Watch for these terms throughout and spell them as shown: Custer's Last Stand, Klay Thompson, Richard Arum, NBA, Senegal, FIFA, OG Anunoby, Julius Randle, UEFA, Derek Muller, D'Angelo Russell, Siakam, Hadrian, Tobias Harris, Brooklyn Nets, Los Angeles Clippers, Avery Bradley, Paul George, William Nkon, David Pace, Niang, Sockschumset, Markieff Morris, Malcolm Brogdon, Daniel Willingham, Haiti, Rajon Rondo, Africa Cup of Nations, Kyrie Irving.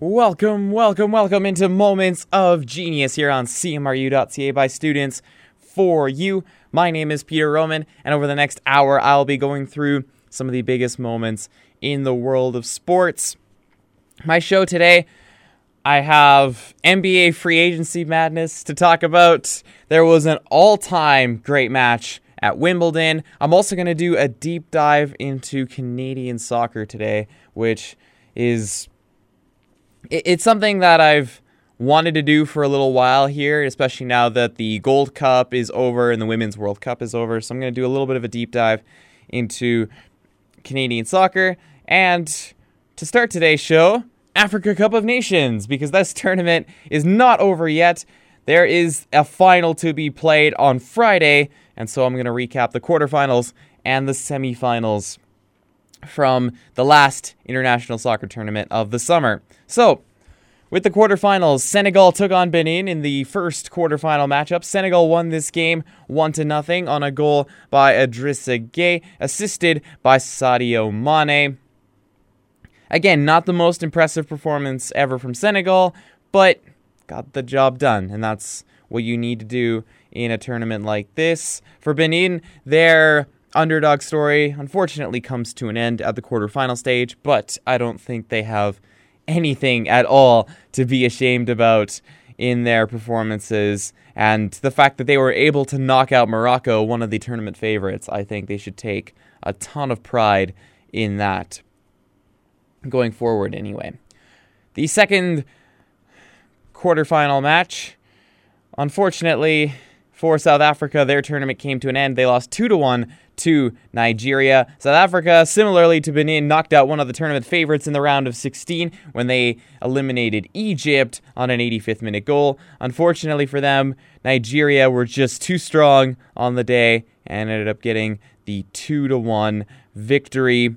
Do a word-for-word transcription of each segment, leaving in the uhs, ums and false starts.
Welcome, welcome, welcome into Moments of Genius here on C M R U dot C A by students for you. My name is Peter Roman, and over the next hour, I'll be going through some of the biggest moments in the world of sports. My show today, I have N B A free agency madness to talk about. There was an all-time great match at Wimbledon. I'm also going to do a deep dive into Canadian soccer today, which is... It's something that I've wanted to do for a little while here, especially now that the Gold Cup is over and the Women's World Cup is over. So I'm going to do a little bit of a deep dive into Canadian soccer. And to start today's show, Africa Cup of Nations, because this tournament is not over yet. There is a final to be played on Friday, and so I'm going to recap the quarterfinals and the semifinals from the last international soccer tournament of the summer. So, with the quarterfinals, Senegal took on Benin in the first quarterfinal matchup. Senegal won this game one to nothing on a goal by Idrissa Gueye, assisted by Sadio Mane. Again, not the most impressive performance ever from Senegal, but got the job done, and that's what you need to do in a tournament like this. For Benin, they're underdog story, unfortunately, comes to an end at the quarterfinal stage, but I don't think they have anything at all to be ashamed about in their performances, and the fact that they were able to knock out Morocco, one of the tournament favorites, I think they should take a ton of pride in that going forward anyway. The second quarterfinal match, unfortunately, for South Africa, their tournament came to an end. They lost two to one to Nigeria. South Africa, similarly to Benin, knocked out one of the tournament favorites in the round of sixteen when they eliminated Egypt on an eighty-fifth minute goal. Unfortunately for them, Nigeria were just too strong on the day and ended up getting the two to one victory.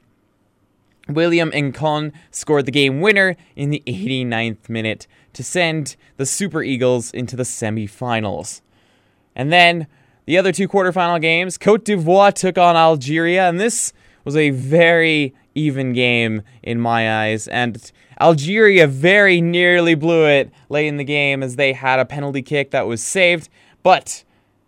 William Nkon scored the game winner in the eighty-ninth minute to send the Super Eagles into the semifinals. And then the other two quarterfinal games, Cote d'Ivoire took on Algeria, and this was a very even game in my eyes. And Algeria very nearly blew it late in the game as they had a penalty kick that was saved, but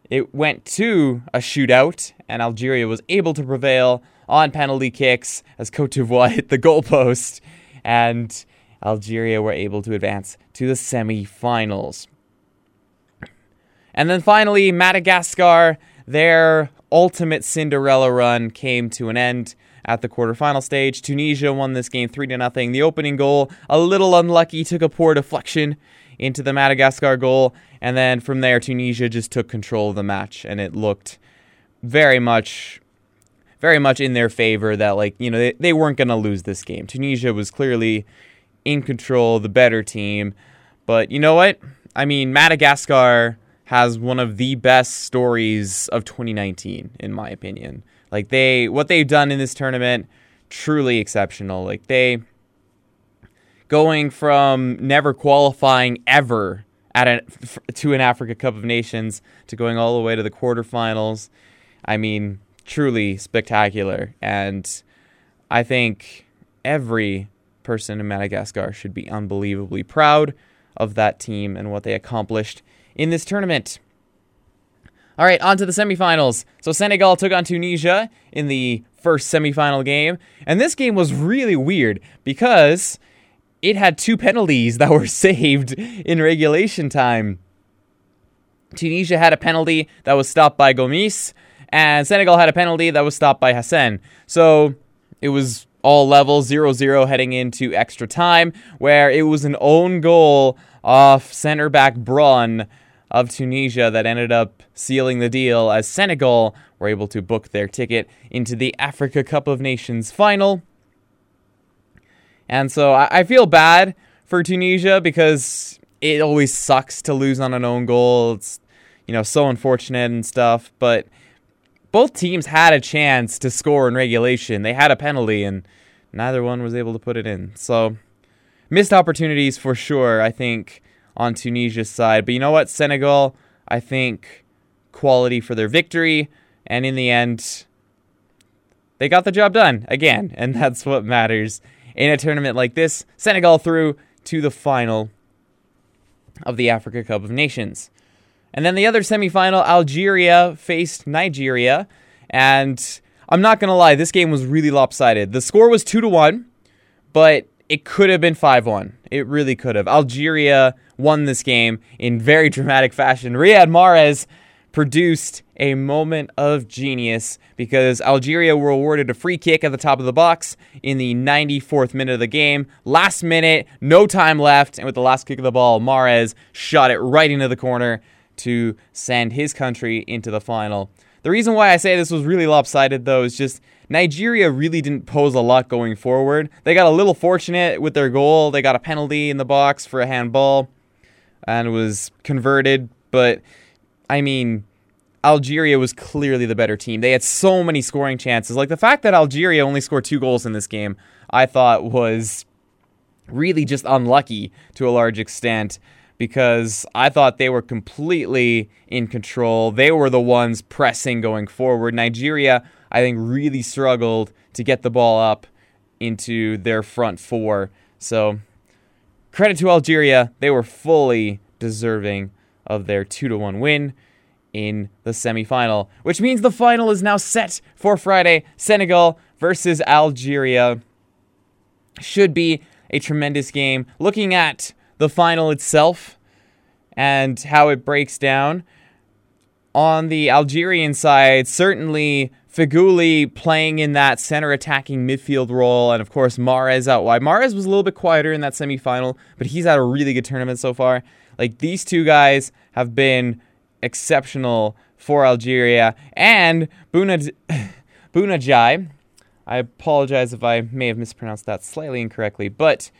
it went to a shootout, and Algeria was able to prevail on penalty kicks as Cote d'Ivoire hit the goalpost, and Algeria were able to advance to the semi-finals. And then finally, Madagascar, their ultimate Cinderella run came to an end at the quarterfinal stage. Tunisia won this game three to nothing. The opening goal, a little unlucky, took a poor deflection into the Madagascar goal. And then from there, Tunisia just took control of the match. And it looked very much, very much in their favor that, like, you know, they, they weren't going to lose this game. Tunisia was clearly in control, the better team. But you know what? I mean, Madagascar has one of the best stories of twenty nineteen, in my opinion. Like, they, what they've done in this tournament, truly exceptional. Like, they, going from never qualifying ever at a, to an Africa Cup of Nations to going all the way to the quarterfinals, I mean, truly spectacular. And I think every person in Madagascar should be unbelievably proud of that team and what they accomplished in this tournament. All right, on to the semifinals. So Senegal took on Tunisia in the first semifinal game. And this game was really weird because it had two penalties that were saved in regulation time. Tunisia had a penalty that was stopped by Gomis, and Senegal had a penalty that was stopped by Hassan. So it was all level, zero zero heading into extra time, where it was an own goal off center back Braun of Tunisia that ended up sealing the deal as Senegal were able to book their ticket into the Africa Cup of Nations final. And so I feel bad for Tunisia because it always sucks to lose on an own goal. It's, you know, so unfortunate and stuff, but both teams had a chance to score in regulation. They had a penalty and neither one was able to put it in. So missed opportunities for sure, I think, on Tunisia's side. But you know what? Senegal, I think, quality for their victory. And in the end, they got the job done again. And that's what matters in a tournament like this. Senegal through, to the final of the Africa Cup of Nations. And then the other semifinal, Algeria faced Nigeria. And I'm not going to lie, this game was really lopsided. The score was two to one, but it could have been five one. It really could have. Algeria won this game in very dramatic fashion. Riyad Mahrez produced a moment of genius because Algeria were awarded a free kick at the top of the box in the ninety-fourth minute of the game. Last minute, no time left, and with the last kick of the ball, Mahrez shot it right into the corner to send his country into the final. The reason why I say this was really lopsided, though, is just Nigeria really didn't pose a lot going forward. They got a little fortunate with their goal. They got a penalty in the box for a handball and was converted, but I mean, Algeria was clearly the better team. They had so many scoring chances. Like, the fact that Algeria only scored two goals in this game, I thought was really just unlucky to a large extent because I thought they were completely in control. They were the ones pressing going forward. Nigeria, I think, really struggled to get the ball up into their front four. So, credit to Algeria. They were fully deserving of their two to one win in the semifinal, which means the final is now set for Friday. Senegal versus Algeria should be a tremendous game. Looking at the final itself and how it breaks down, on the Algerian side, certainly Feghouli playing in that center attacking midfield role, and of course Mahrez out wide. Mahrez was a little bit quieter in that semifinal, but he's had a really good tournament so far. Like, these two guys have been exceptional for Algeria. And Bouna Jai, I apologize if I may have mispronounced that slightly incorrectly, but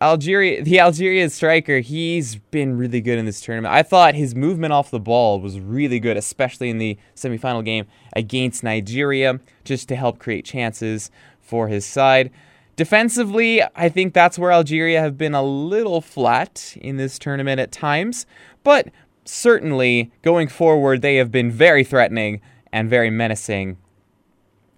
Algeria, the Algerian striker, he's been really good in this tournament. I thought his movement off the ball was really good, especially in the semifinal game against Nigeria, just to help create chances for his side. Defensively, I think that's where Algeria have been a little flat in this tournament at times, but certainly going forward, they have been very threatening and very menacing.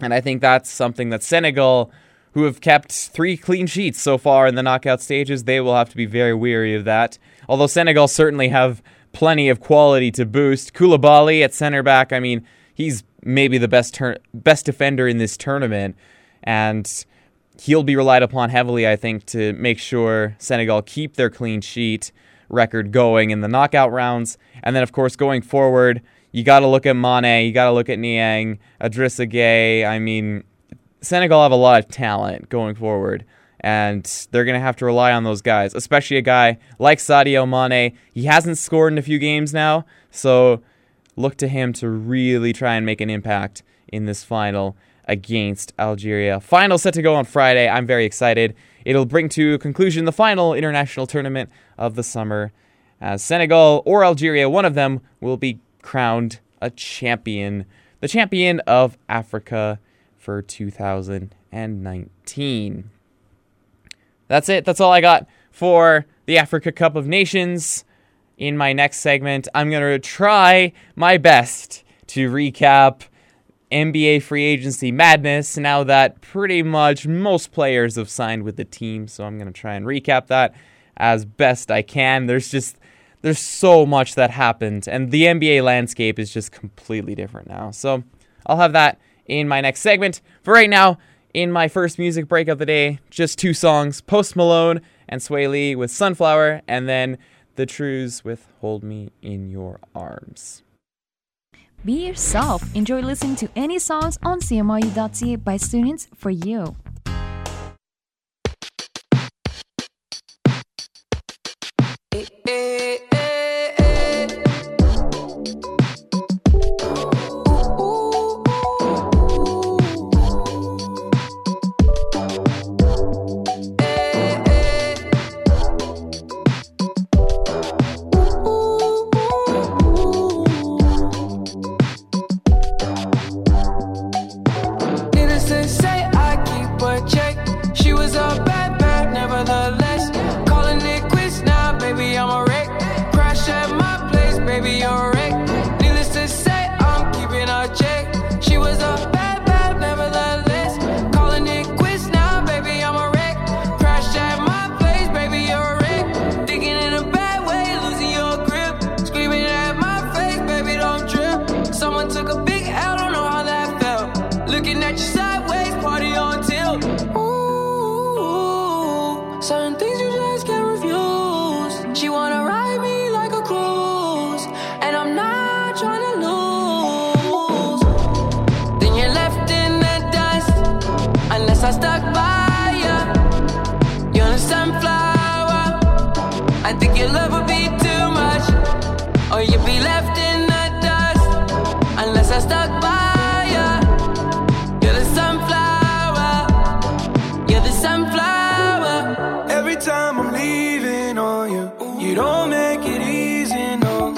And I think that's something that Senegal, who have kept three clean sheets so far in the knockout stages, they will have to be very wary of that. Although Senegal certainly have plenty of quality to boost. Koulibaly at center back, I mean, he's maybe the best tur- best defender in this tournament, and he'll be relied upon heavily, I think, to make sure Senegal keep their clean sheet record going in the knockout rounds. And then, of course, going forward, you got to look at Mane, you got to look at Niang, Idrissa Gueye. I mean, Senegal have a lot of talent going forward, and they're going to have to rely on those guys, especially a guy like Sadio Mane. He hasn't scored in a few games now, so look to him to really try and make an impact in this final against Algeria. Final set to go on Friday. I'm very excited. It'll bring to conclusion the final international tournament of the summer, as Senegal or Algeria, one of them, will be crowned a champion, the champion of Africa for two thousand nineteen. That's it. That's all I got for the Africa Cup of Nations. In my next segment, I'm going to try my best to recap N B A free agency madness, now that pretty much most players have signed with the team. So I'm going to try and recap that as best I can. There's just, there's so much that happened, and the N B A landscape is just completely different now. So I'll have that in my next segment. For right now, in my first music break of the day, just two songs, Post Malone and Sway Lee with Sunflower, and then The Trues with Hold Me In Your Arms. Be yourself. Enjoy listening to any songs on C M R U dot C A by students for you. She was a bad, bad, nevertheless. Calling it quits now, baby, I'm a wreck. Certain things you just can't refuse. She wanna ride me like a cruise, and I'm not tryna lose. Then you're left in the dust, unless I stuck by ya. You're a sunflower, I think your love would be too much, or you'd be left in the dust, unless I stuck by. You don't make it easy, no.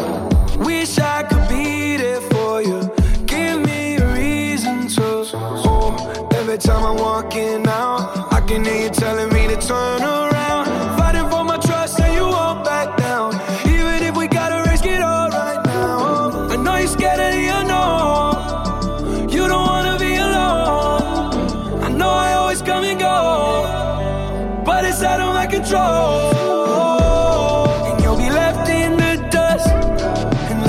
Wish I could be there for you. Give me a reason to. Oh, every time I walk in out, I can hear you telling me to turn around. Fighting for my trust and you won't back down. Even if we gotta risk it all right now. I know you're scared of the unknown. You don't wanna be alone. I know I always come and go, but it's out of my control.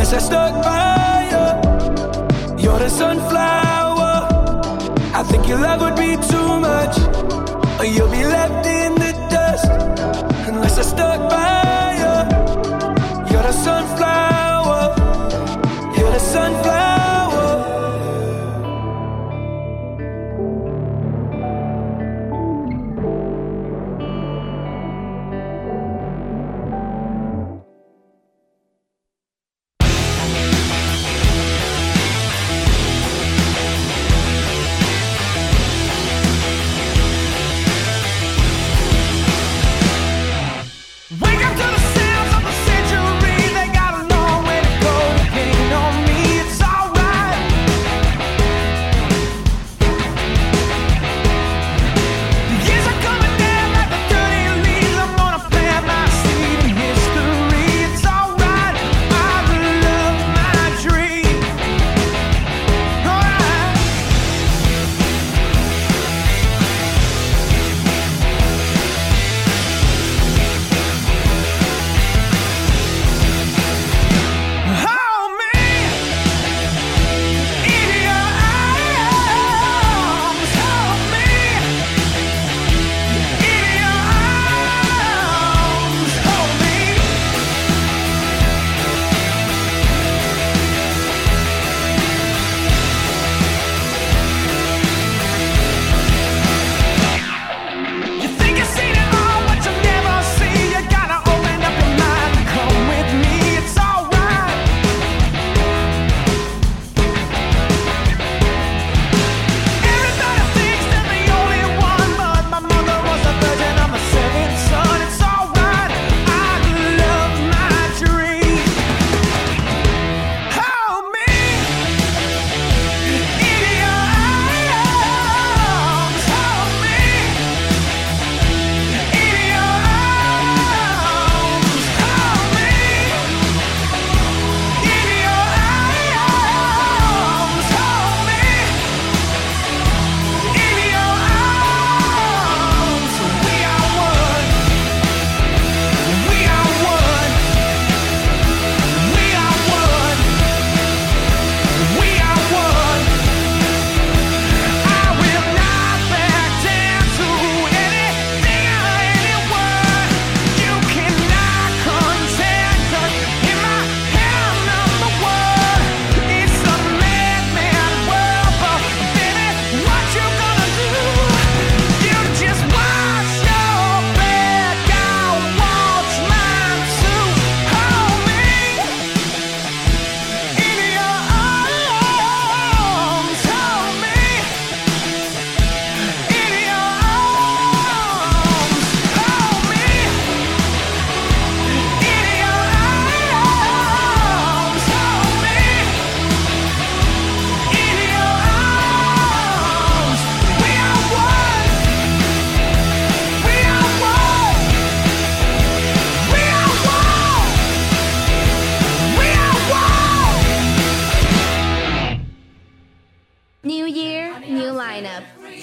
I stuck by you. You're the sunflower, I think your love would be too much, or you'll be left in the dust, unless I stuck by you. You're the sunflower, you're the sunflower.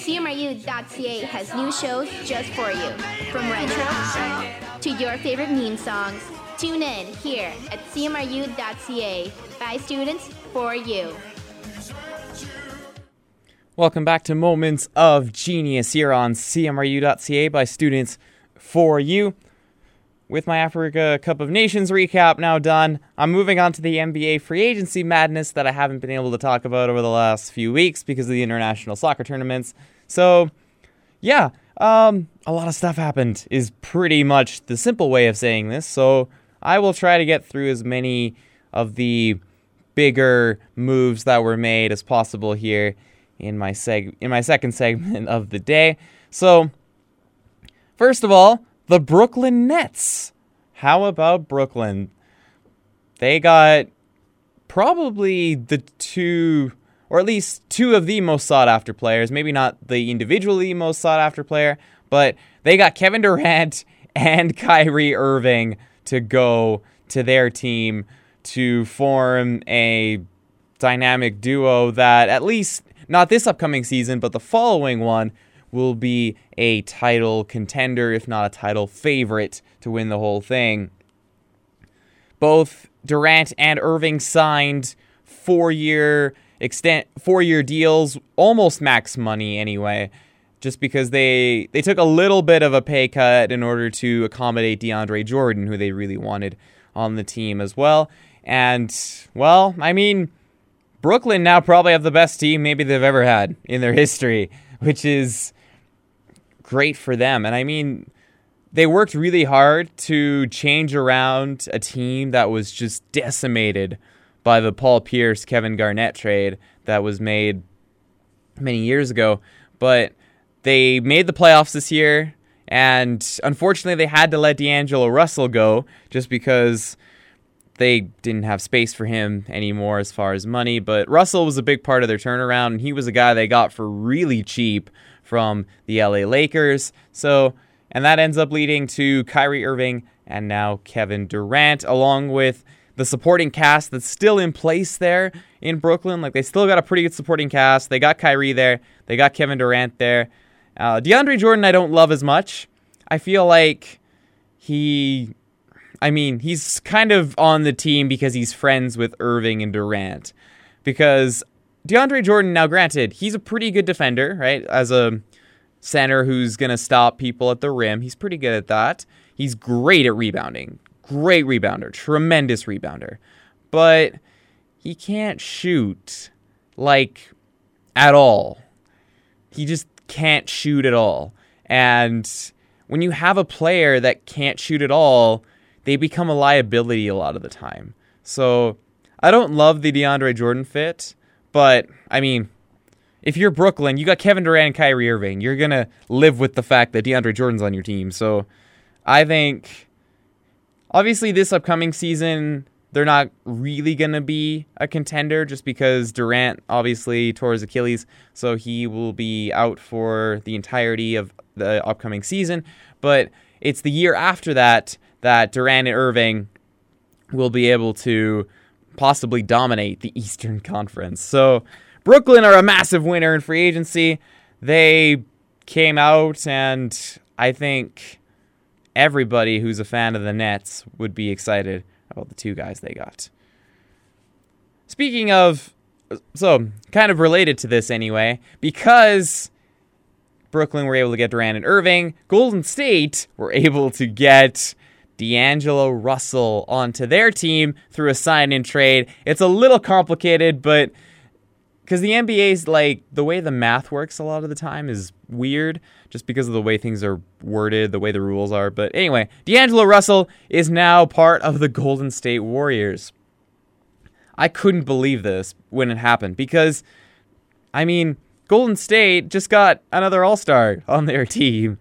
C M R U dot C A has new shows just for you. From retro to your favorite meme songs. Tune in here at C M R U dot C A. By students, for you. Welcome back to Moments of Genius here on C M R U dot C A by students for you. With my Africa Cup of Nations recap now done, I'm moving on to the N B A free agency madness that I haven't been able to talk about over the last few weeks because of the international soccer tournaments. So, yeah, um, a lot of stuff happened is pretty much the simple way of saying this. So I will try to get through as many of the bigger moves that were made as possible here in my seg- in my second segment of the day. So, first of all, the Brooklyn Nets. How about Brooklyn? They got probably the two, or at least two of the most sought-after players. Maybe not the individually most sought-after player, but they got Kevin Durant and Kyrie Irving to go to their team to form a dynamic duo that, at least not this upcoming season, but the following one, will be a title contender, if not a title favorite, to win the whole thing. Both Durant and Irving signed four-year extent, four-year deals, almost max money anyway, just because they they took a little bit of a pay cut in order to accommodate DeAndre Jordan, who they really wanted on the team as well. And, well, I mean, Brooklyn now probably have the best team maybe they've ever had in their history, which is great for them. And I mean, they worked really hard to change around a team that was just decimated by the Paul Pierce, Kevin Garnett trade that was made many years ago. But they made the playoffs this year, and unfortunately they had to let D'Angelo Russell go just because they didn't have space for him anymore as far as money. But Russell was a big part of their turnaround, and he was a guy they got for really cheap from the L A Lakers. So, and that ends up leading to Kyrie Irving and now Kevin Durant, along with the supporting cast that's still in place there in Brooklyn. Like, they still got a pretty good supporting cast. They got Kyrie there. They got Kevin Durant there. Uh, DeAndre Jordan I don't love as much. I feel like he... I mean, he's kind of on the team because he's friends with Irving and Durant. Because DeAndre Jordan, now granted, he's a pretty good defender, right? As a center who's going to stop people at the rim, he's pretty good at that. He's great at rebounding. Great rebounder. Tremendous rebounder. But he can't shoot, like, at all. He just can't shoot at all. And when you have a player that can't shoot at all, they become a liability a lot of the time. So I don't love the DeAndre Jordan fit. But, I mean, if you're Brooklyn, you got Kevin Durant and Kyrie Irving. You're going to live with the fact that DeAndre Jordan's on your team. So, I think, obviously, this upcoming season, they're not really going to be a contender just because Durant, obviously, tore his Achilles. So, he will be out for the entirety of the upcoming season. But it's the year after that that Durant and Irving will be able to possibly dominate the Eastern Conference. So Brooklyn are a massive winner in free agency. They came out, and I think everybody who's a fan of the Nets would be excited about the two guys they got. Speaking of, so kind of related to this anyway, because Brooklyn were able to get Durant and Irving, Golden State were able to get D'Angelo Russell onto their team through a sign-in trade. It's a little complicated, but because the N B A's, like, the way the math works a lot of the time is weird just because of the way things are worded, the way the rules are. But anyway, D'Angelo Russell is now part of the Golden State Warriors. I couldn't believe this when it happened because, I mean, Golden State just got another All-Star on their team.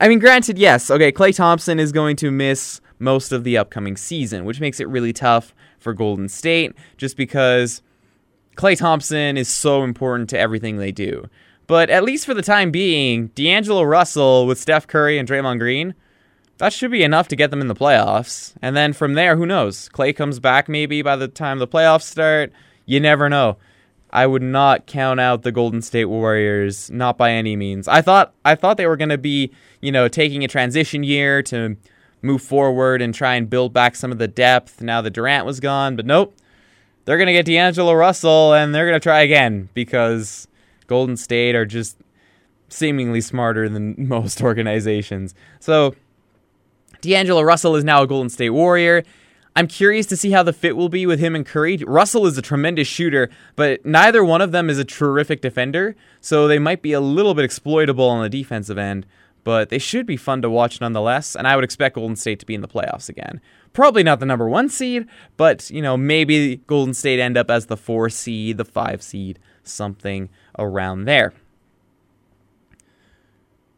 I mean, granted, yes, okay, Klay Thompson is going to miss most of the upcoming season, which makes it really tough for Golden State, just because Klay Thompson is so important to everything they do. But at least for the time being, D'Angelo Russell with Steph Curry and Draymond Green, that should be enough to get them in the playoffs. And then from there, who knows? Klay comes back maybe by the time the playoffs start. You never know. I would not count out the Golden State Warriors, not by any means. I thought I thought they were going to be, you know, taking a transition year to move forward and try and build back some of the depth now that Durant was gone. But nope, they're going to get D'Angelo Russell, and they're going to try again because Golden State are just seemingly smarter than most organizations. So D'Angelo Russell is now a Golden State Warrior. I'm curious to see how the fit will be with him and Curry. Russell is a tremendous shooter, but neither one of them is a terrific defender, so they might be a little bit exploitable on the defensive end, but they should be fun to watch nonetheless, and I would expect Golden State to be in the playoffs again. Probably not the number one seed, but, you know, maybe Golden State end up as the four seed, the five seed, something around there.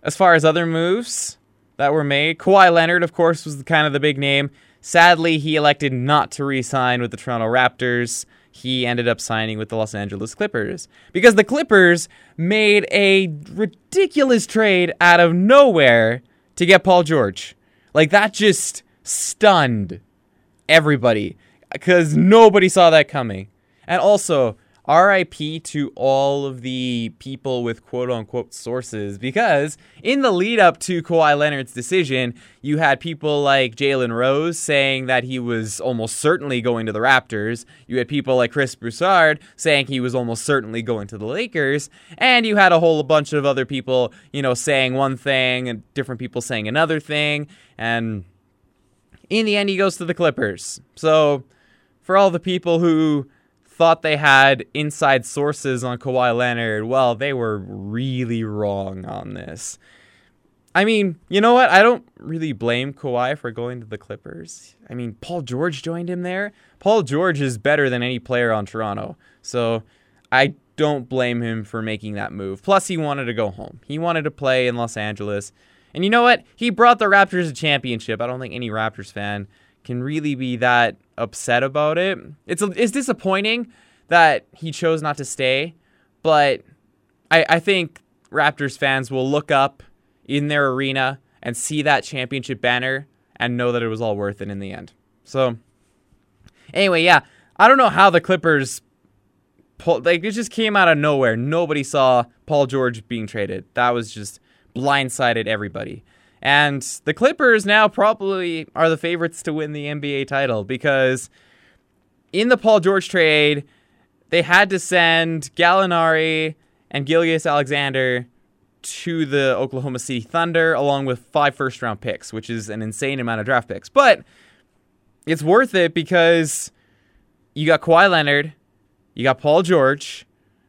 As far as other moves that were made, Kawhi Leonard, of course, was kind of the big name. Sadly, he elected not to re-sign with the Toronto Raptors. He ended up signing with the Los Angeles Clippers because the Clippers made a ridiculous trade out of nowhere to get Paul George. Like, that just stunned everybody because nobody saw that coming. And also, R I P to all of the people with quote-unquote sources, because in the lead-up to Kawhi Leonard's decision, you had people like Jalen Rose saying that he was almost certainly going to the Raptors. You had people like Chris Broussard saying he was almost certainly going to the Lakers. And you had a whole bunch of other people, you know, saying one thing and different people saying another thing. And in the end, he goes to the Clippers. So for all the people who thought they had inside sources on Kawhi Leonard, well, they were really wrong on this. I mean, you know what? I don't really blame Kawhi for going to the Clippers. I mean, Paul George joined him there. Paul George is better than any player on Toronto, so I don't blame him for making that move. Plus, he wanted to go home. He wanted to play in Los Angeles. And you know what? He brought the Raptors a championship. I don't think any Raptors fan can really be that upset about it. It's it's disappointing that he chose not to stay, but I, I think Raptors fans will look up in their arena and see that championship banner and know that it was all worth it in the end. So anyway, yeah, I don't know how the Clippers pulled, like, it just came out of nowhere. Nobody saw Paul George being traded. That was just blindsided everybody. And the Clippers now probably are the favorites to win the N B A title, because in the Paul George trade, they had to send Gallinari and Gilgeous-Alexander to the Oklahoma City Thunder along with five first-round picks, which is an insane amount of draft picks. But it's worth it because you got Kawhi Leonard, you got Paul George.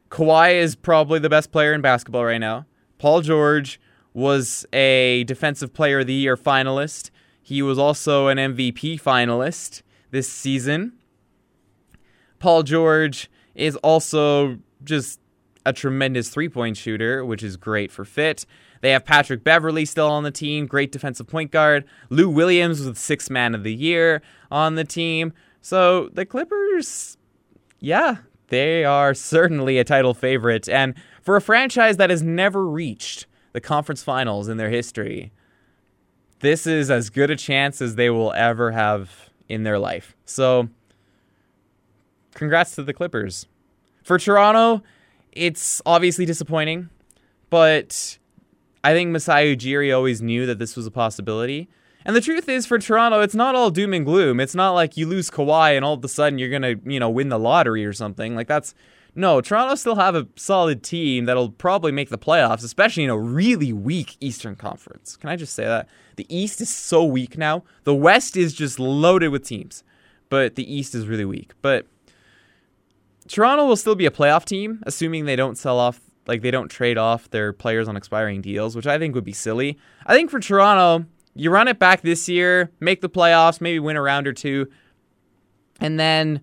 Kawhi is probably the best player in basketball right now. Paul George was a Defensive Player of the Year finalist. He was also an M V P finalist this season. Paul George is also just a tremendous three-point shooter, which is great for fit. They have Patrick Beverley still on the team, great defensive point guard. Lou Williams was the Sixth Man of the Year on the team. So the Clippers, yeah, they are certainly a title favorite. And for a franchise that has never reached the conference finals in their history, this is as good a chance as they will ever have in their life. So congrats to the Clippers. For Toronto, it's obviously disappointing, but I think Masai Ujiri always knew that this was a possibility. And the truth is, for Toronto, it's not all doom and gloom. It's not like you lose Kawhi and all of a sudden you're going to, you know, win the lottery or something. Like, that's No, Toronto still have a solid team that'll probably make the playoffs, especially in a really weak Eastern Conference. Can I just say that? The East is so weak now. The West is just loaded with teams, but the East is really weak. But Toronto will still be a playoff team, assuming they don't sell off, like they don't trade off their players on expiring deals, which I think would be silly. I think for Toronto, you run it back this year, make the playoffs, maybe win a round or two, and then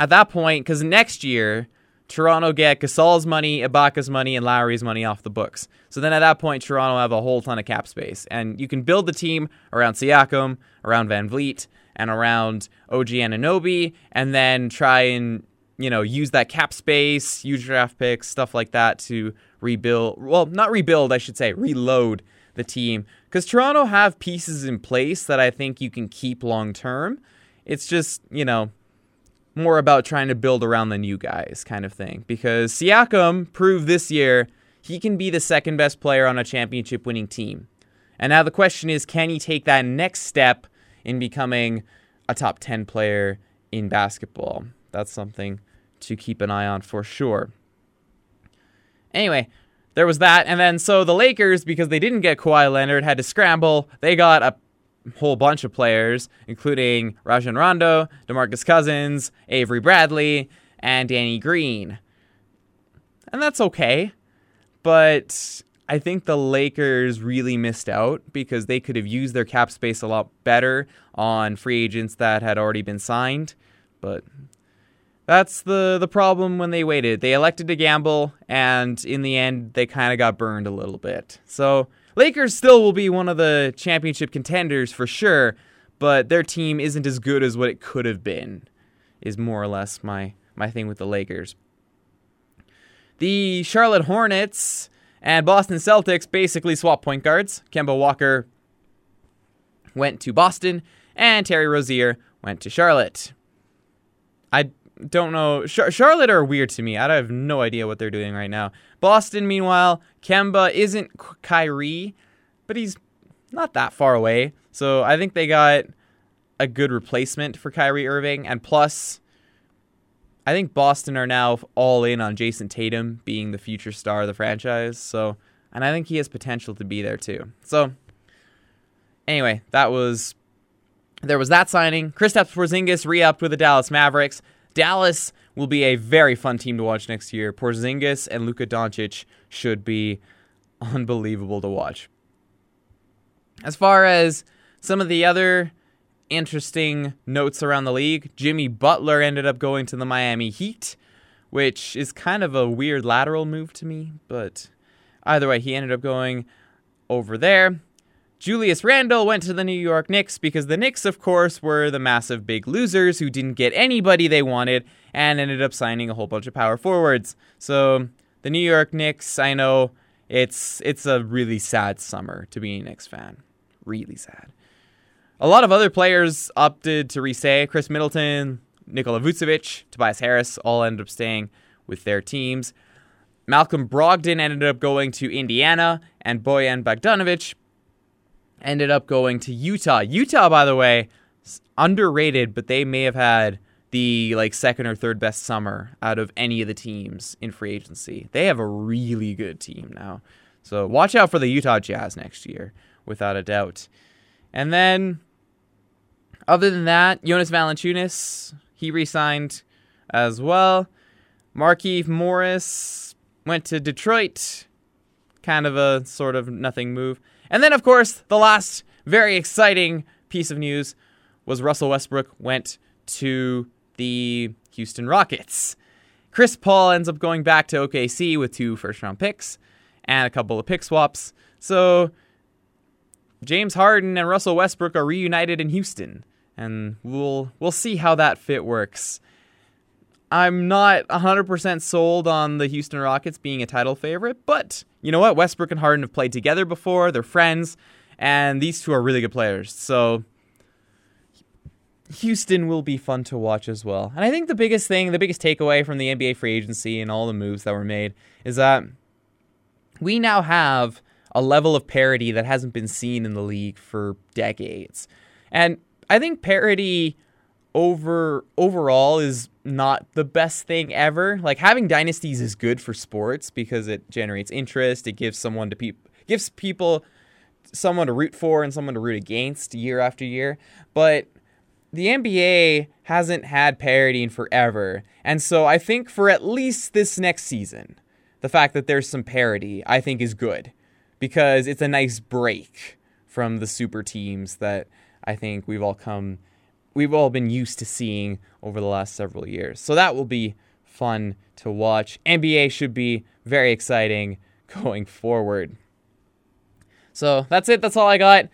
at that point, because next year, Toronto get Gasol's money, Ibaka's money, and Lowry's money off the books. So then at that point, Toronto have a whole ton of cap space. And you can build the team around Siakam, around Van Vliet, and around O G Anunoby, and then try and, you know, use that cap space, use draft picks, stuff like that to rebuild. Well, not rebuild, I should say, reload the team. Because Toronto have pieces in place that I think you can keep long term. It's just, you know, more about trying to build around the new guys kind of thing. Because Siakam proved this year he can be the second best player on a championship winning team. And now the question is, can he take that next step in becoming a top ten player in basketball? That's something to keep an eye on for sure. Anyway, there was that. And then so the Lakers, because they didn't get Kawhi Leonard, had to scramble. They got a whole bunch of players, including Rajon Rondo, DeMarcus Cousins, Avery Bradley, and Danny Green. And that's okay. But I think the Lakers really missed out because they could have used their cap space a lot better on free agents that had already been signed. But that's the, the problem when they waited. They elected to gamble, and in the end, they kind of got burned a little bit. So Lakers still will be one of the championship contenders for sure, but their team isn't as good as what it could have been, is more or less my, my thing with the Lakers. The Charlotte Hornets and Boston Celtics basically swapped point guards. Kemba Walker went to Boston, and Terry Rozier went to Charlotte. I don't know. Char- Charlotte are weird to me. I have no idea what they're doing right now. Boston, meanwhile, Kemba isn't Kyrie, but he's not that far away. So I think they got a good replacement for Kyrie Irving, and plus, I think Boston are now all in on Jason Tatum being the future star of the franchise. So, and I think he has potential to be there too. So, anyway, that was there was that signing. Kristaps Porzingis re-upped with the Dallas Mavericks. Dallas will be a very fun team to watch next year. Porzingis and Luka Doncic should be unbelievable to watch. As far as some of the other interesting notes around the league, Jimmy Butler ended up going to the Miami Heat, which is kind of a weird lateral move to me, but either way, he ended up going over there. Julius Randle went to the New York Knicks because the Knicks, of course, were the massive big losers who didn't get anybody they wanted and ended up signing a whole bunch of power forwards. So the New York Knicks, I know it's it's a really sad summer to be a Knicks fan. Really sad. A lot of other players opted to re-stay. Chris Middleton, Nikola Vucevic, Tobias Harris all ended up staying with their teams. Malcolm Brogdon ended up going to Indiana, and Bojan Bogdanovic ended up going to Utah. Utah, by the way, underrated, but they may have had the like second or third best summer out of any of the teams in free agency. They have a really good team now. So watch out for the Utah Jazz next year, without a doubt. And then, other than that, Jonas Valanciunas, he re-signed as well. Markieff Morris went to Detroit. Kind of a sort of nothing move. And then, of course, the last very exciting piece of news was Russell Westbrook went to the Houston Rockets. Chris Paul ends up going back to O K C with two first-round picks and a couple of pick swaps. So James Harden and Russell Westbrook are reunited in Houston, and we'll we'll see how that fit works. I'm not one hundred percent sold on the Houston Rockets being a title favorite, but you know what? Westbrook and Harden have played together before. They're friends, and these two are really good players. So Houston will be fun to watch as well. And I think the biggest thing, the biggest takeaway from the N B A free agency and all the moves that were made is that we now have a level of parity that hasn't been seen in the league for decades. And I think parity over overall is not the best thing ever. Like, having dynasties is good for sports because it generates interest. It gives someone to people gives people someone to root for and someone to root against year after year. But the N B A hasn't had parity in forever. And so I think for at least this next season, the fact that there's some parity, I think, is good, because it's a nice break from the super teams that I think we've all come, we've all been used to seeing over the last several years. So that will be fun to watch. N B A should be very exciting going forward. So that's it. That's all I got.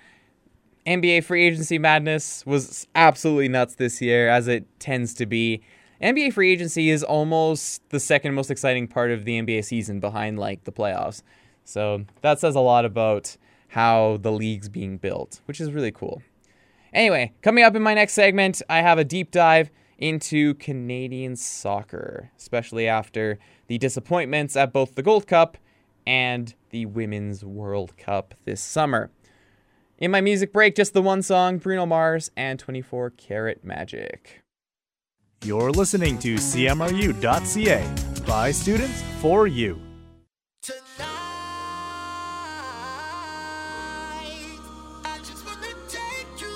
N B A free agency madness was absolutely nuts this year, as it tends to be. N B A free agency is almost the second most exciting part of the N B A season, behind like the playoffs. So that says a lot about how the league's being built, which is really cool. Anyway, coming up in my next segment, I have a deep dive into Canadian soccer, especially after the disappointments at both the Gold Cup and the Women's World Cup this summer. In my music break, just the one song, Bruno Mars and twenty-four karat Magic. You're listening to C M R U dot C A, by students, for you. Tonight, I just wanna take you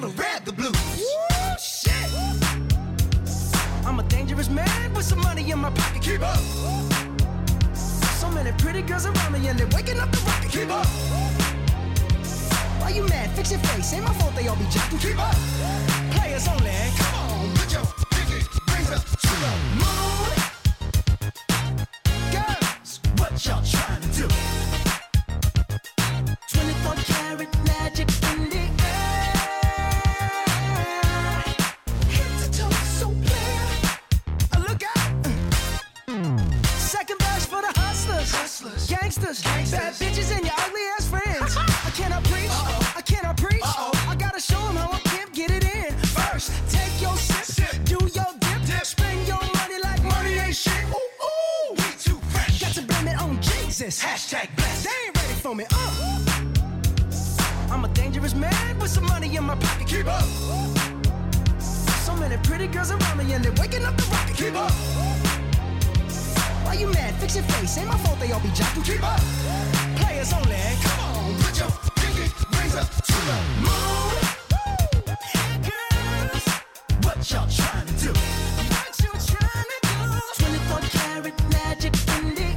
gonna rap the blues. Woo, shit. I'm a dangerous man with some money in my pocket. Keep up. So many pretty girls around me and they're waking up the rocket. Keep up. Why you mad? Fix your face. Ain't my fault they all be jacking. Keep up. Players only. Come on, put your pinky rings up to the moon. Girls, what y'all trying to do? twenty-four karat magic in the air. Head to toe, so clear. Look out. Mm. Second verse for the hustlers, hustlers. Gangsters, gangsters, bad bitches, and your ugly ass friends. I cannot preach. Uh-oh. I cannot preach. Uh-oh. I gotta show them how I can get it in. First, take your sip, sip. Do your dip, dip, spend your money like money ain't shit. Ooh, ooh, we too fresh. Got to blame it on Jesus. Hashtag blessed. They ain't ready for me. Uh. I'm a dangerous man with some money in my pocket. Keep up. So many pretty girls around me and they're waking up the rocket. Keep up. Why you mad? Fix your face. Ain't my fault they all be jocking. Keep up. Players only. Come on, put your pinky rings up to the moon. Girls, what y'all trying to do? What you trying to do? twenty-four karat magic in the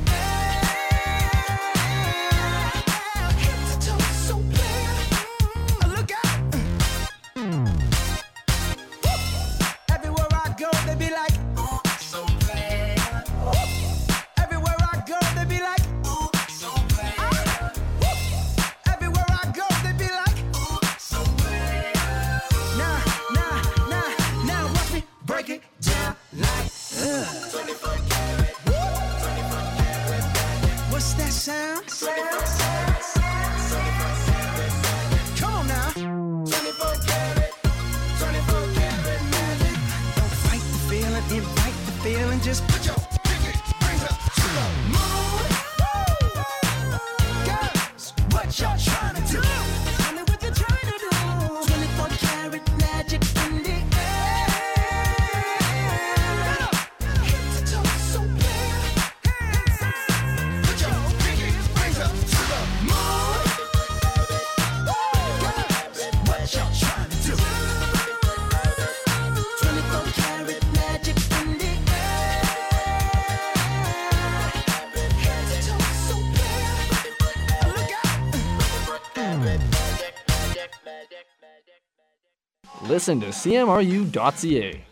Listen to C M R U dot C A.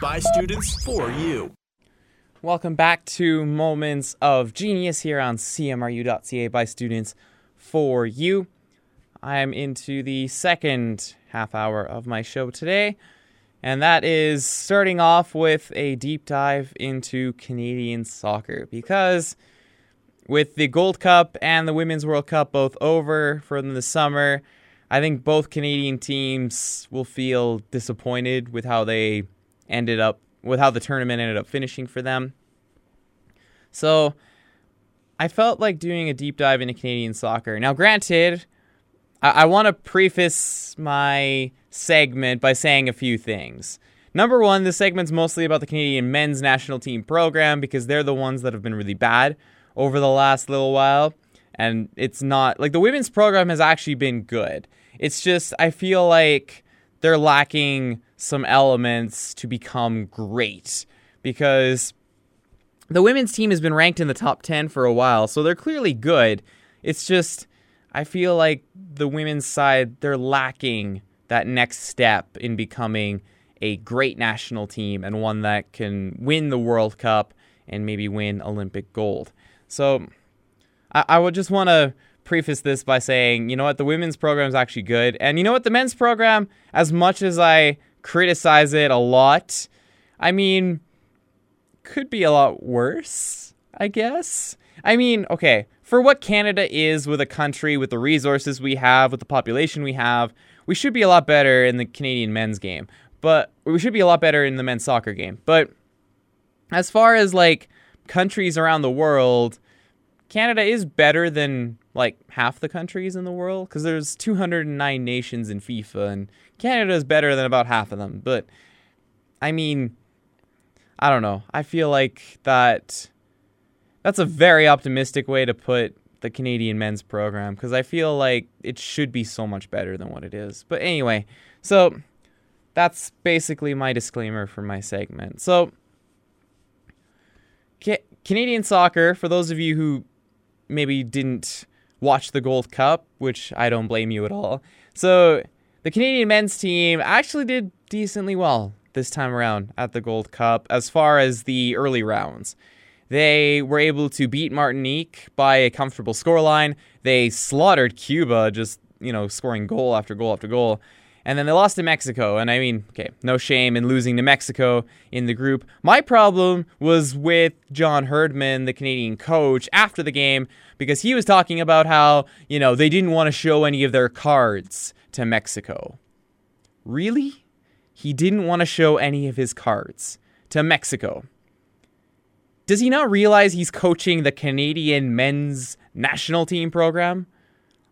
By students, for you. Welcome back to Moments of Genius here on C M R U dot C A by students, for you. I am into the second half hour of my show today, and that is starting off with a deep dive into Canadian soccer, because with the Gold Cup and the Women's World Cup both over for the summer, I think both Canadian teams will feel disappointed with how they ended up, with how the tournament ended up finishing for them. So I felt like doing a deep dive into Canadian soccer. Now, granted, I, I want to preface my segment by saying a few things. Number one, this segment's mostly about the Canadian men's national team program, because they're the ones that have been really bad over the last little while. And it's not, like, the women's program has actually been good. It's just, I feel like they're lacking some elements to become great, because the women's team has been ranked in the top ten for a while, so they're clearly good. It's just, I feel like the women's side, they're lacking that next step in becoming a great national team and one that can win the World Cup and maybe win Olympic gold. So I would just want to preface this by saying, you know what, the women's program is actually good. And you know what, the men's program, as much as I criticize it a lot, I mean, could be a lot worse, I guess. I mean, okay, for what Canada is with a country, with the resources we have, with the population we have, we should be a lot better in the Canadian men's game. But we should be a lot better in the men's soccer game. But as far as, like, countries around the world, Canada is better than, like, half the countries in the world, because there's two hundred nine nations in FIFA, and Canada is better than about half of them. But, I mean, I don't know. I feel like that that's a very optimistic way to put the Canadian men's program, because I feel like it should be so much better than what it is. But anyway, so that's basically my disclaimer for my segment. So ca- Canadian soccer, for those of you who maybe didn't watch the Gold Cup, which I don't blame you at all. So the Canadian men's team actually did decently well this time around at the Gold Cup as far as the early rounds. They were able to beat Martinique by a comfortable scoreline. They slaughtered Cuba, just, you know, scoring goal after goal after goal. And then they lost to Mexico. And I mean, okay, no shame in losing to Mexico in the group. My problem was with John Herdman, the Canadian coach, after the game, because he was talking about how, you know, they didn't want to show any of their cards to Mexico. Really? He didn't want to show any of his cards to Mexico. Does he not realize he's coaching the Canadian men's national team program?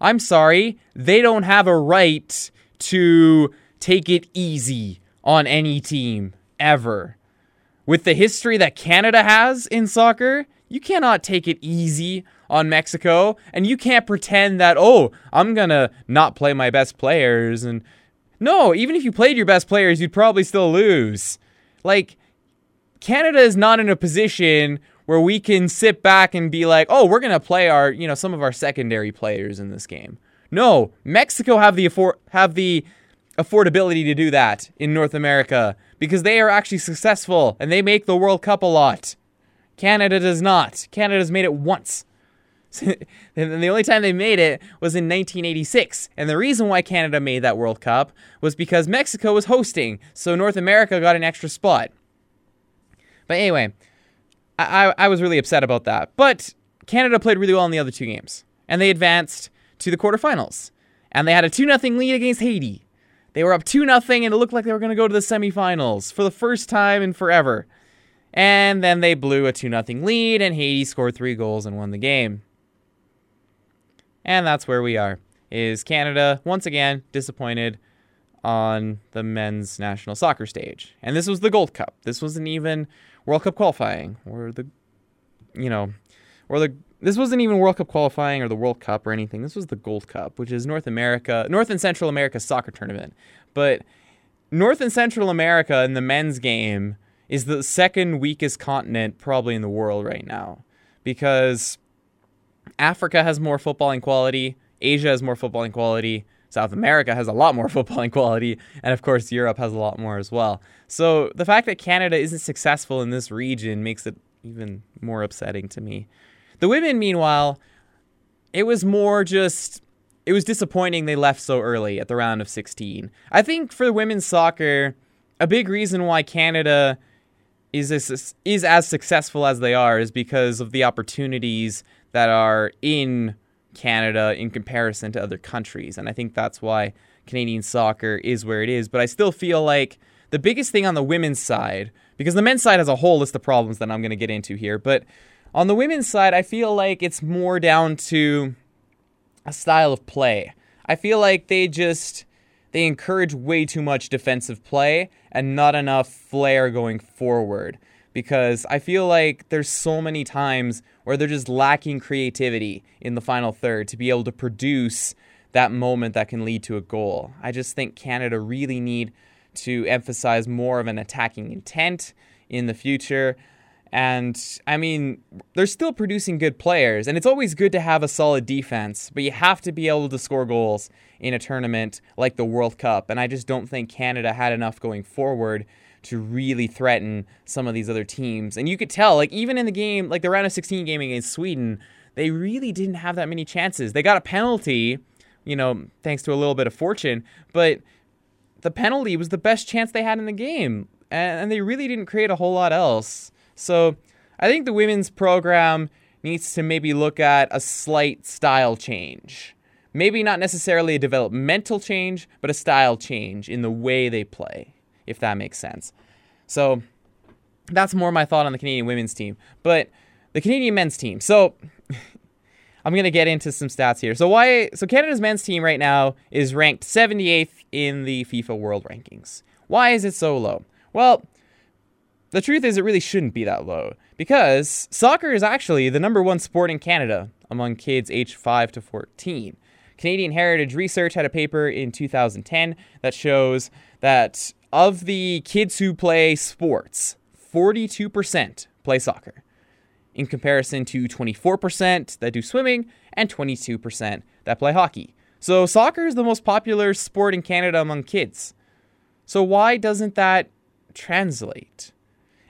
I'm sorry, they don't have a right to take it easy on any team, ever. With the history that Canada has in soccer, you cannot take it easy on Mexico, and you can't pretend that, oh, I'm gonna not play my best players. And no, even if you played your best players, you'd probably still lose. Like, Canada is not in a position where we can sit back and be like, oh, we're going to play our, you know, some of our secondary players in this game. No, Mexico have the affor- have the affordability to do that in North America because they are actually successful and they make the World Cup a lot. Canada does not. Canada's made it once. And the only time they made it was in nineteen eighty-six. And the reason why Canada made that World Cup was because Mexico was hosting, so North America got an extra spot. But anyway, I, I was really upset about that. But Canada played really well in the other two games. And they advanced to the quarterfinals. And they had a two nothing lead against Haiti. They were up two nothing, and it looked like they were going to go to the semifinals for the first time in forever. And then they blew a two nothing lead, and Haiti scored three goals and won the game. And that's where we are, is Canada, once again, disappointed on the men's national soccer stage. And this was the Gold Cup. This wasn't even World Cup qualifying or the, you know, or the, this wasn't even World Cup qualifying or the World Cup or anything. This was the Gold Cup, which is North America, North and Central America soccer tournament. But North and Central America in the men's game is the second weakest continent probably in the world right now, because Africa has more footballing quality. Asia has more footballing quality. South America has a lot more footballing quality, and of course Europe has a lot more as well. So the fact that Canada isn't successful in this region makes it even more upsetting to me. The women, meanwhile, it was more just, it was disappointing they left so early at the round of sixteen. I think for women's soccer, a big reason why Canada is as, is as successful as they are is because of the opportunities that are in Canada in comparison to other countries. And I think that's why Canadian soccer is where it is. But I still feel like the biggest thing on the women's side, because the men's side has a whole list of problems that I'm going to get into here, but on the women's side, I feel like it's more down to a style of play. I feel like they just, they encourage way too much defensive play and not enough flair going forward, because I feel like there's so many times where they're just lacking creativity in the final third to be able to produce that moment that can lead to a goal. I just think Canada really need to emphasize more of an attacking intent in the future. And, I mean, they're still producing good players, and it's always good to have a solid defense, but you have to be able to score goals in a tournament like the World Cup, and I just don't think Canada had enough going forward to really threaten some of these other teams. And you could tell, like, even in the game, like the round of sixteen game against Sweden, they really didn't have that many chances. They got a penalty, you know, thanks to a little bit of fortune, but the penalty was the best chance they had in the game, and they really didn't create a whole lot else. So I think the women's program needs to maybe look at a slight style change. Maybe not necessarily a developmental change, but a style change in the way they play, if that makes sense. So that's more my thought on the Canadian women's team. But the Canadian men's team. So I'm going to get into some stats here. So why? So Canada's men's team right now is ranked seventy-eighth in the FIFA World Rankings. Why is it so low? Well, the truth is it really shouldn't be that low, because soccer is actually the number one sport in Canada among kids aged five to fourteen. Canadian Heritage Research had a paper in two thousand ten that shows that of the kids who play sports, forty-two percent play soccer, in comparison to twenty-four percent that do swimming and twenty-two percent that play hockey. So soccer is the most popular sport in Canada among kids. So why doesn't that translate?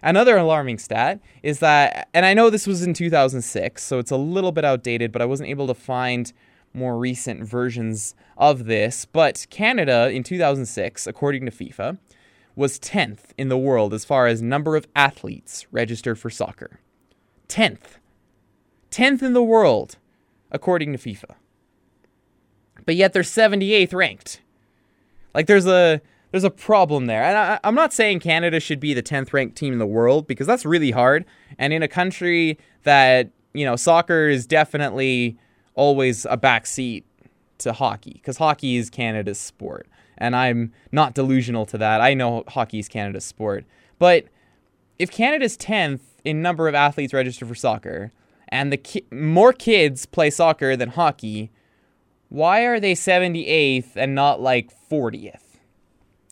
Another alarming stat is that, and I know this was in two thousand six, so it's a little bit outdated, but I wasn't able to find more recent versions of this, but Canada in two thousand six, according to FIFA, was tenth in the world as far as number of athletes registered for soccer. tenth. tenth in the world, according to FIFA. But yet they're seventy-eighth ranked. Like, there's a there's a problem there. And I, I'm not saying Canada should be the tenth ranked team in the world, because that's really hard. And in a country that, you know, soccer is definitely always a backseat to hockey, because hockey is Canada's sport. And I'm not delusional to that. I know hockey is Canada's sport. But if Canada's tenth in number of athletes registered for soccer, and the ki- more kids play soccer than hockey, why are they seventy-eighth and not like fortieth?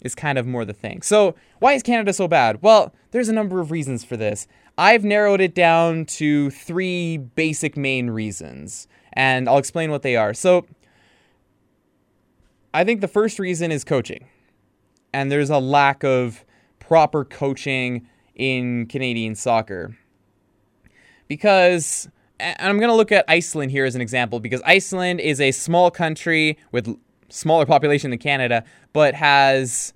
Is kind of more the thing. So why is Canada so bad? Well, there's a number of reasons for this. I've narrowed it down to three basic main reasons, and I'll explain what they are. So I think the first reason is coaching, and there's a lack of proper coaching in Canadian soccer. Because, and I'm going to look at Iceland here as an example, because Iceland is a small country with smaller population than Canada, but has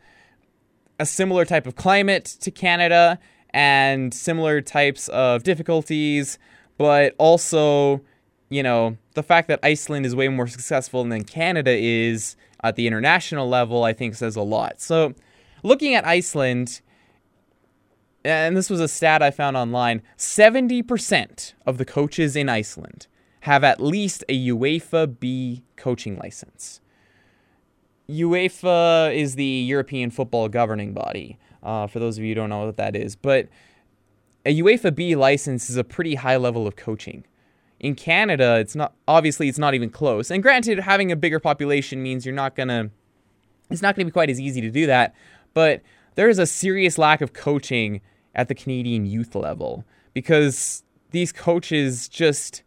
a similar type of climate to Canada and similar types of difficulties, but also, you know, the fact that Iceland is way more successful than Canada is at the international level, I think says a lot. So looking at Iceland, and this was a stat I found online, seventy percent of the coaches in Iceland have at least a UEFA B coaching license. UEFA is the European football governing body, uh, for those of you who don't know what that is. But a UEFA B license is a pretty high level of coaching. In Canada, it's not, obviously it's not even close. And granted, having a bigger population means you're not going to, it's not going to be quite as easy to do that. But there is a serious lack of coaching at the Canadian youth level, because these coaches just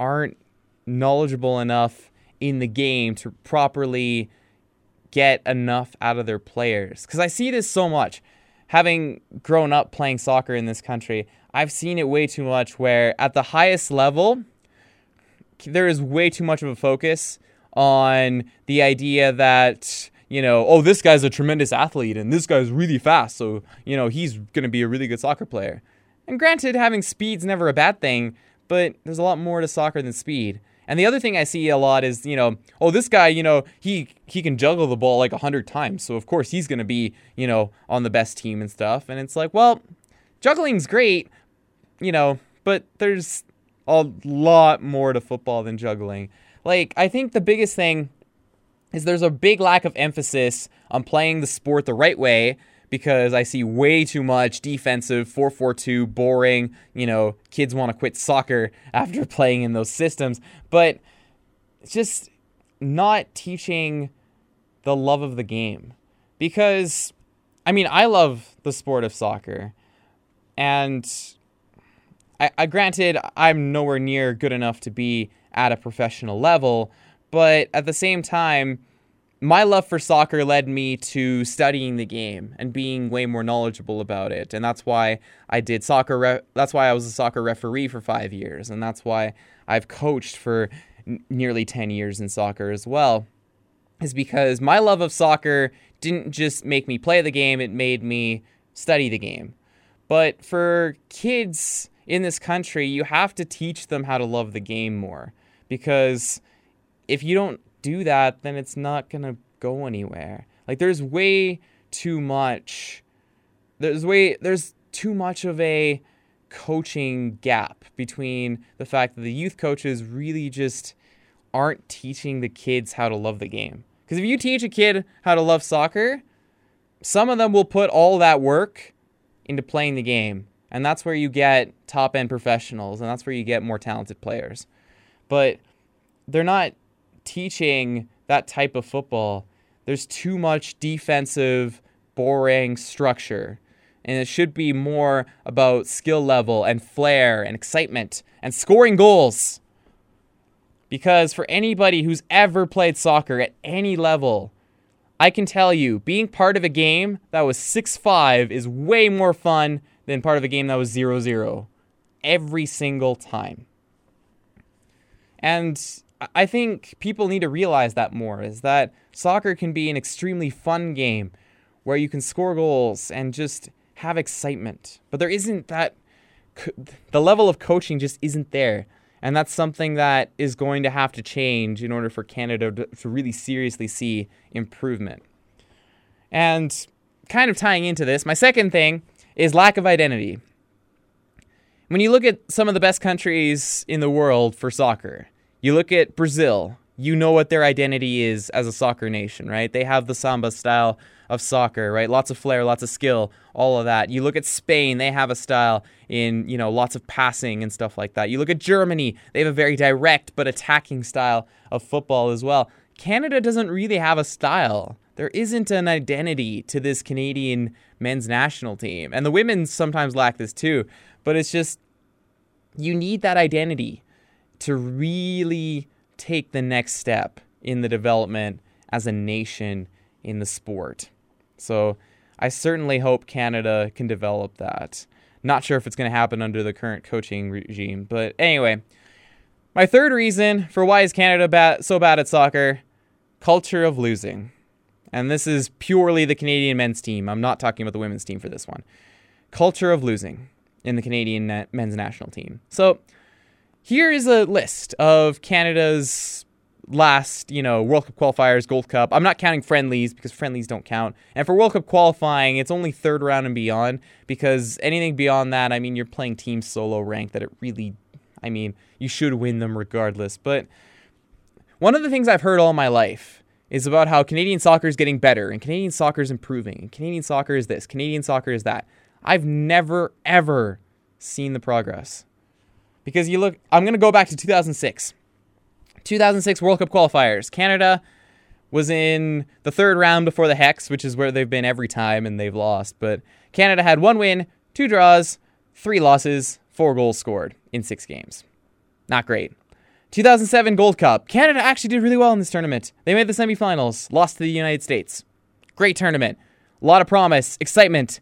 aren't knowledgeable enough in the game to properly get enough out of their players. Because I see this so much. Having grown up playing soccer in this country, I've seen it way too much where at the highest level, there is way too much of a focus on the idea that, you know, oh, this guy's a tremendous athlete and this guy's really fast, so, you know, he's going to be a really good soccer player. And granted, having speed's never a bad thing, but there's a lot more to soccer than speed. And the other thing I see a lot is, you know, oh, this guy, you know, he he can juggle the ball like a hundred times, so of course he's going to be, you know, on the best team and stuff. And it's like, well, juggling's great, you know, but there's a lot more to football than juggling. Like, I think the biggest thing is there's a big lack of emphasis on playing the sport the right way, because I see way too much defensive, four four two, boring, you know, kids want to quit soccer after playing in those systems. But it's just not teaching the love of the game. Because, I mean, I love the sport of soccer. And I, I granted, I'm nowhere near good enough to be at a professional level. But at the same time, my love for soccer led me to studying the game and being way more knowledgeable about it. And that's why I did soccer. Re- that's why I was a soccer referee for five years. And that's why I've coached for n- nearly ten years in soccer as well, is because my love of soccer didn't just make me play the game. It made me study the game. But for kids in this country, you have to teach them how to love the game more, because if you don't do that, then it's not going to go anywhere. Like, there's way too much. There's way there's too much of a coaching gap between the fact that the youth coaches really just aren't teaching the kids how to love the game. Because if you teach a kid how to love soccer, some of them will put all that work into playing the game. And that's where you get top-end professionals, and that's where you get more talented players. but they're not teaching that type of football. There's too much defensive, boring structure, and it should be more about skill level and flair and excitement and scoring goals. Because for anybody who's ever played soccer at any level, I can tell you, being part of a game that was six five is way more fun than part of a game that was zero zero. Every single time. And I think people need to realize that more, is that soccer can be an extremely fun game where you can score goals and just have excitement. But there isn't that, the level of coaching just isn't there. And that's something that is going to have to change in order for Canada to really seriously see improvement. And kind of tying into this, my second thing is lack of identity. When you look at some of the best countries in the world for soccer, you look at Brazil, you know what their identity is as a soccer nation, right? They have the samba style of soccer, right? Lots of flair, lots of skill, all of that. You look at Spain, they have a style in, you know, lots of passing and stuff like that. You look at Germany, they have a very direct but attacking style of football as well. Canada doesn't really have a style. There isn't an identity to this Canadian men's national team. And the women sometimes lack this too. But it's just, you need that identity to really take the next step in the development as a nation in the sport. So I certainly hope Canada can develop that. Not sure if it's going to happen under the current coaching regime. But anyway, my third reason for why is Canada bad, so bad at soccer, culture of losing. And this is purely the Canadian men's team. I'm not talking about the women's team for this one. Culture of losing in the Canadian men's national team. So here is a list of Canada's last, you know, World Cup qualifiers, Gold Cup. I'm not counting friendlies because friendlies don't count. And for World Cup qualifying, it's only third round and beyond, because anything beyond that, I mean, you're playing team solo rank that it really, I mean, you should win them regardless. But one of the things I've heard all my life is about how Canadian soccer is getting better and Canadian soccer is improving and Canadian soccer is this, Canadian soccer is that. I've never, ever seen the progress. Because you look, I'm going to go back to two thousand six. two thousand six World Cup qualifiers. Canada was in the third round before the Hex, which is where they've been every time and they've lost. But Canada had one win, two draws, three losses, four goals scored in six games. Not great. two thousand seven Gold Cup. Canada actually did really well in this tournament. They made the semifinals, lost to the United States. Great tournament. A lot of promise, excitement.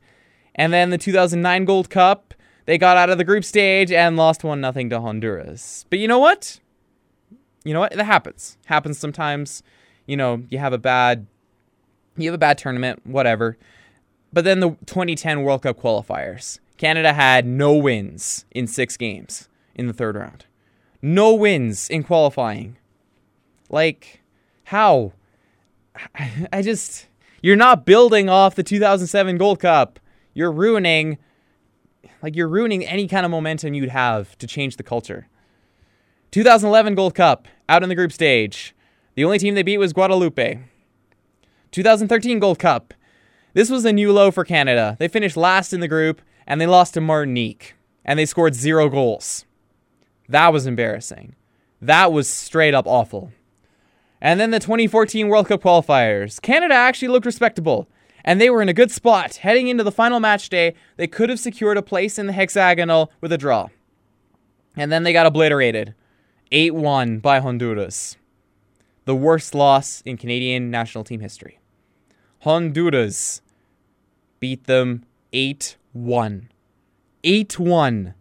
And then the two thousand nine Gold Cup, they got out of the group stage and lost one nothing to Honduras. But you know what? You know what? That happens. Happens sometimes. You know, you have a bad you have a bad tournament, whatever. But then the twenty ten World Cup qualifiers. Canada had no wins in six games in the third round. No wins in qualifying. Like, how? I just, you're not building off the two thousand seven Gold Cup. You're ruining, like you're ruining any kind of momentum you'd have to change the culture. two thousand eleven Gold Cup, out in the group stage. The only team they beat was Guadeloupe. two thousand thirteen Gold Cup. This was a new low for Canada. They finished last in the group, and they lost to Martinique. And they scored zero goals. That was embarrassing. That was straight up awful. And then the twenty fourteen World Cup qualifiers. Canada actually looked respectable. And they were in a good spot. Heading into the final match day, they could have secured a place in the hexagonal with a draw. And then they got obliterated. eight one by Honduras. The worst loss in Canadian national team history. Honduras beat them eight one. eight one.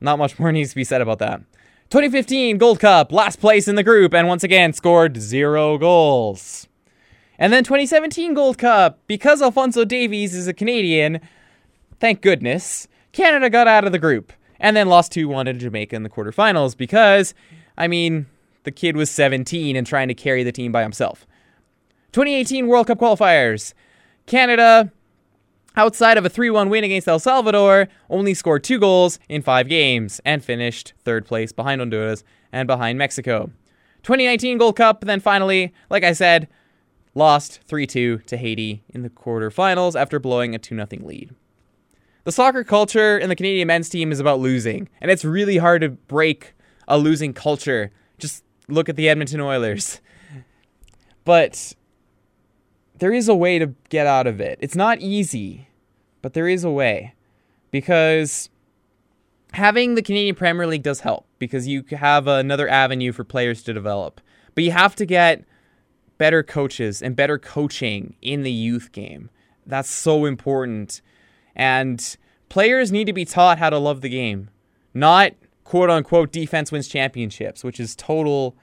Not much more needs to be said about that. twenty fifteen Gold Cup, last place in the group, and once again scored zero goals. And then twenty seventeen Gold Cup, because Alphonso Davies is a Canadian, thank goodness, Canada got out of the group. And then lost two one to Jamaica in the quarterfinals because, I mean, the kid was seventeen and trying to carry the team by himself. twenty eighteen World Cup qualifiers. Canada, outside of a three one win against El Salvador, only scored two goals in five games and finished third place behind Honduras and behind Mexico. twenty nineteen Gold Cup, and then finally, like I said, lost three two to Haiti in the quarterfinals after blowing a two nothing lead. the soccer culture in the Canadian men's team is about losing, and it's really hard to break a losing culture. Just look at the Edmonton Oilers. But there is a way to get out of it. It's not easy, but there is a way, because having the Canadian Premier League does help, because you have another avenue for players to develop. But you have to get better coaches and better coaching in the youth game. That's so important. And players need to be taught how to love the game, not quote-unquote defense wins championships, which is total...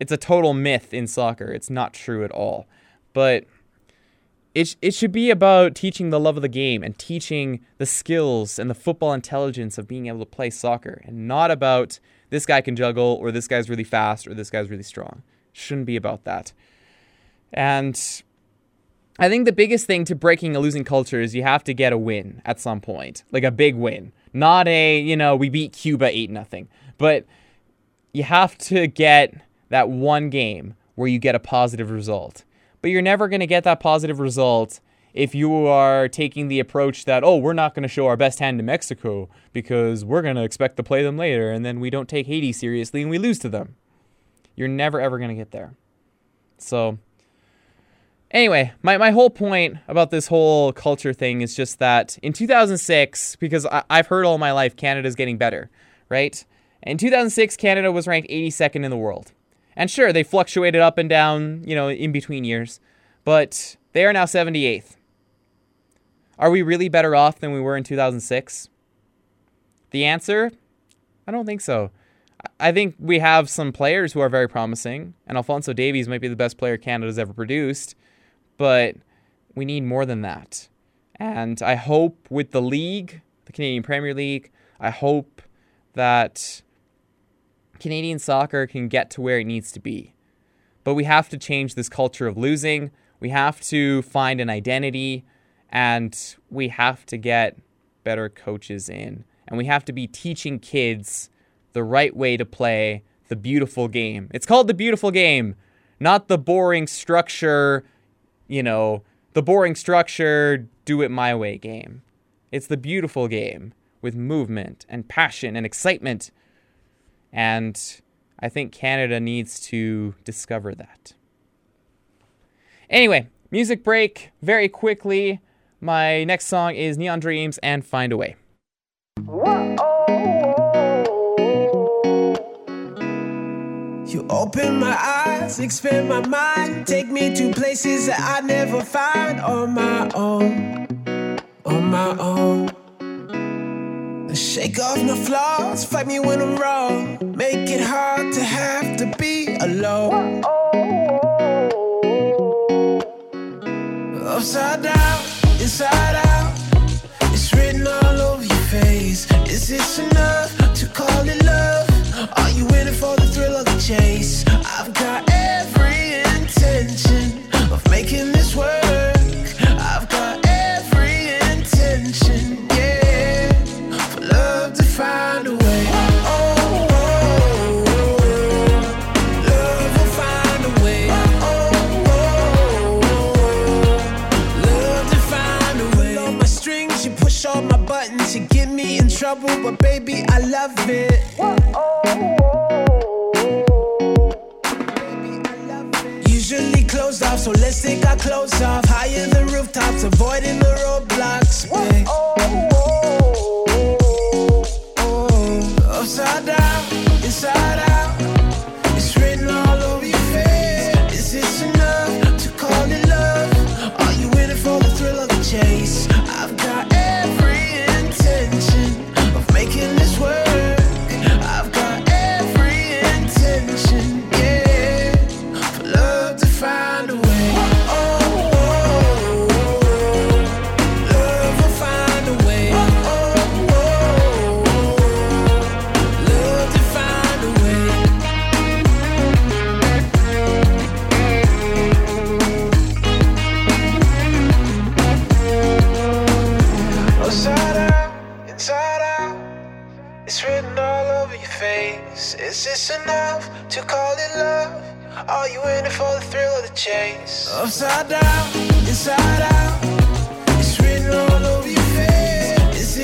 It's a total myth in soccer. It's not true at all. But it, it should be about teaching the love of the game and teaching the skills and the football intelligence of being able to play soccer, and not about this guy can juggle, or this guy's really fast, or this guy's really strong. It shouldn't be about that. And I think the biggest thing to breaking a losing culture is you have to get a win at some point, like a big win. Not a, you know, we beat Cuba eight nothing, but you have to get that one game where you get a positive result. But you're never going to get that positive result if you are taking the approach that, oh, we're not going to show our best hand to Mexico because we're going to expect to play them later, and then we don't take Haiti seriously and we lose to them. You're never, ever going to get there. So... Anyway, my, my whole point about this whole culture thing is just that in two thousand six, because I, I've heard all my life Canada's getting better, right? In two thousand six, Canada was ranked eighty-second in the world. And sure, they fluctuated up and down, you know, in between years, but they are now seventy-eighth. Are we really better off than we were in two thousand six? The answer? I don't think so. I think we have some players who are very promising, and Alphonso Davies might be the best player Canada's ever produced. But we need more than that. And I hope with the league, the Canadian Premier League, I hope that Canadian soccer can get to where it needs to be. But we have to change this culture of losing. We have to find an identity. And we have to get better coaches in. And we have to be teaching kids the right way to play the beautiful game. It's called the beautiful game, not the boring structure... You know, the boring structure, do it my way game. It's the beautiful game with movement and passion and excitement. And I think Canada needs to discover that. Anyway, music break very quickly. My next song is Neon Dreams and Find a Way. You open my eyes, expand my mind, take me to places that I'd never find on my own, on my own. Shake off my flaws, fight me when I'm wrong, make it hard to have to be alone. Upside down, inside out, it's written all over your face. Is this enough to call it love? Are you in it for the thrill of the chase? I've got every intention of making this work. I've got every intention, yeah, for love to find a way. Oh, oh, oh, oh. Love will find a way. Oh, oh, oh, oh. Love to find a way. You pull all my strings, you push all my buttons, you get me in trouble, but baby, I love it. Oh, oh. Off, so let's take our clothes off, higher than rooftops, avoiding the roadblocks. Whoa, oh, oh, oh, oh, oh. Upside down, inside out, it's written all over your face. Is this enough to call it love? Are you in it for the thrill of the chase? I've got every intention of making this work. I've got every intention. Upside down, inside out, it's written all over your face. Is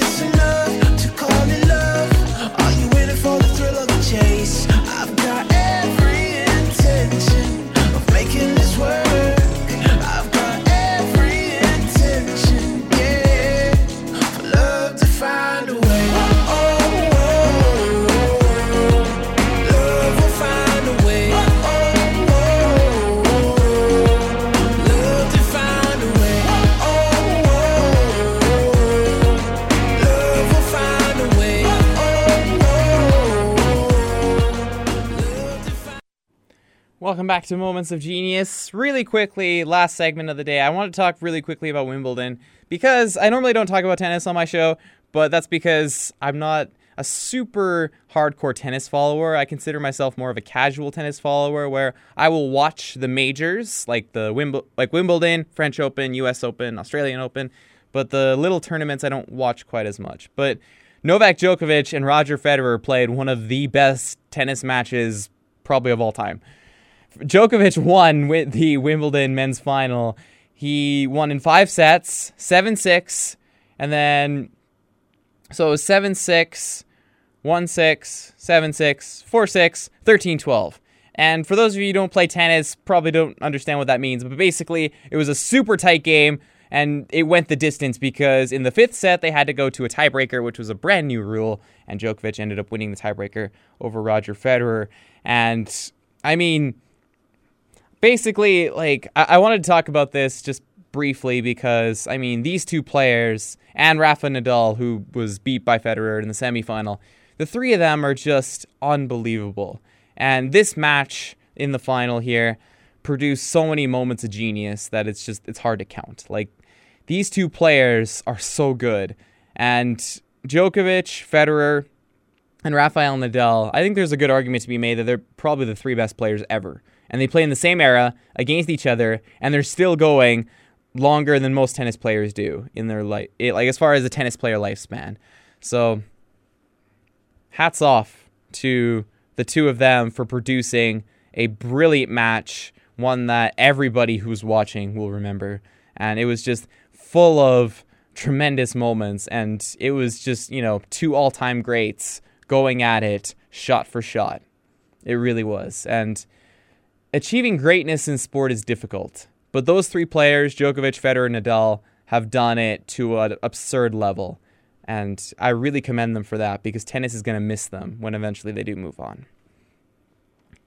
Welcome back to Moments of Genius. Really quickly, last segment of the day, I want to talk really quickly about Wimbledon because I normally don't talk about tennis on my show, but that's because I'm not a super hardcore tennis follower. I consider myself more of a casual tennis follower where I will watch the majors like the Wimble- like Wimbledon, French Open, U S Open, Australian Open, but the little tournaments I don't watch quite as much. But Novak Djokovic and Roger Federer played one of the best tennis matches probably of all time. Djokovic won with the Wimbledon men's final. He won in five sets, seven six, and then, so it was seven six, one six, seven six, four six, thirteen twelve. And for those of you who don't play tennis, probably don't understand what that means, but basically, it was a super tight game, and it went the distance because in the fifth set, they had to go to a tiebreaker, which was a brand new rule, and Djokovic ended up winning the tiebreaker over Roger Federer. And, I mean, basically, like, I-, I wanted to talk about this just briefly because, I mean, these two players and Rafa Nadal, who was beat by Federer in the semifinal, the three of them are just unbelievable. And this match in the final here produced so many moments of genius that it's just, it's hard to count. Like, these two players are so good. And Djokovic, Federer, and Rafael Nadal, I think there's a good argument to be made that they're probably the three best players ever. And they play in the same era against each other, and they're still going longer than most tennis players do in their life, like as far as the tennis player lifespan. So, hats off to the two of them for producing a brilliant match, one that everybody who's watching will remember. And it was just full of tremendous moments, and it was just, you know, two all-time greats going at it shot for shot. It really was. And achieving greatness in sport is difficult, but those three players, Djokovic, Federer, and Nadal, have done it to an absurd level, and I really commend them for that because tennis is going to miss them when eventually they do move on.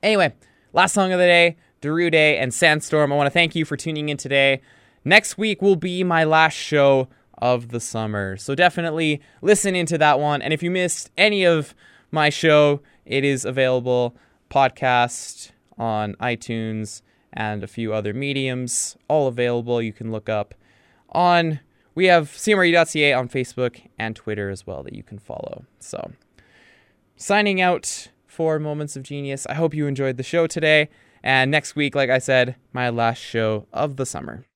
Anyway, last song of the day, Darude and Sandstorm. I want to thank you for tuning in today. Next week will be my last show of the summer, so definitely listen into that one, and if you missed any of my show, it is available podcast on iTunes and a few other mediums, all available. You can look up on, we have C M R U dot C A on Facebook and Twitter as well that you can follow. So, signing out for Moments of Genius. I hope you enjoyed the show today, and next week, like I said, my last show of the summer.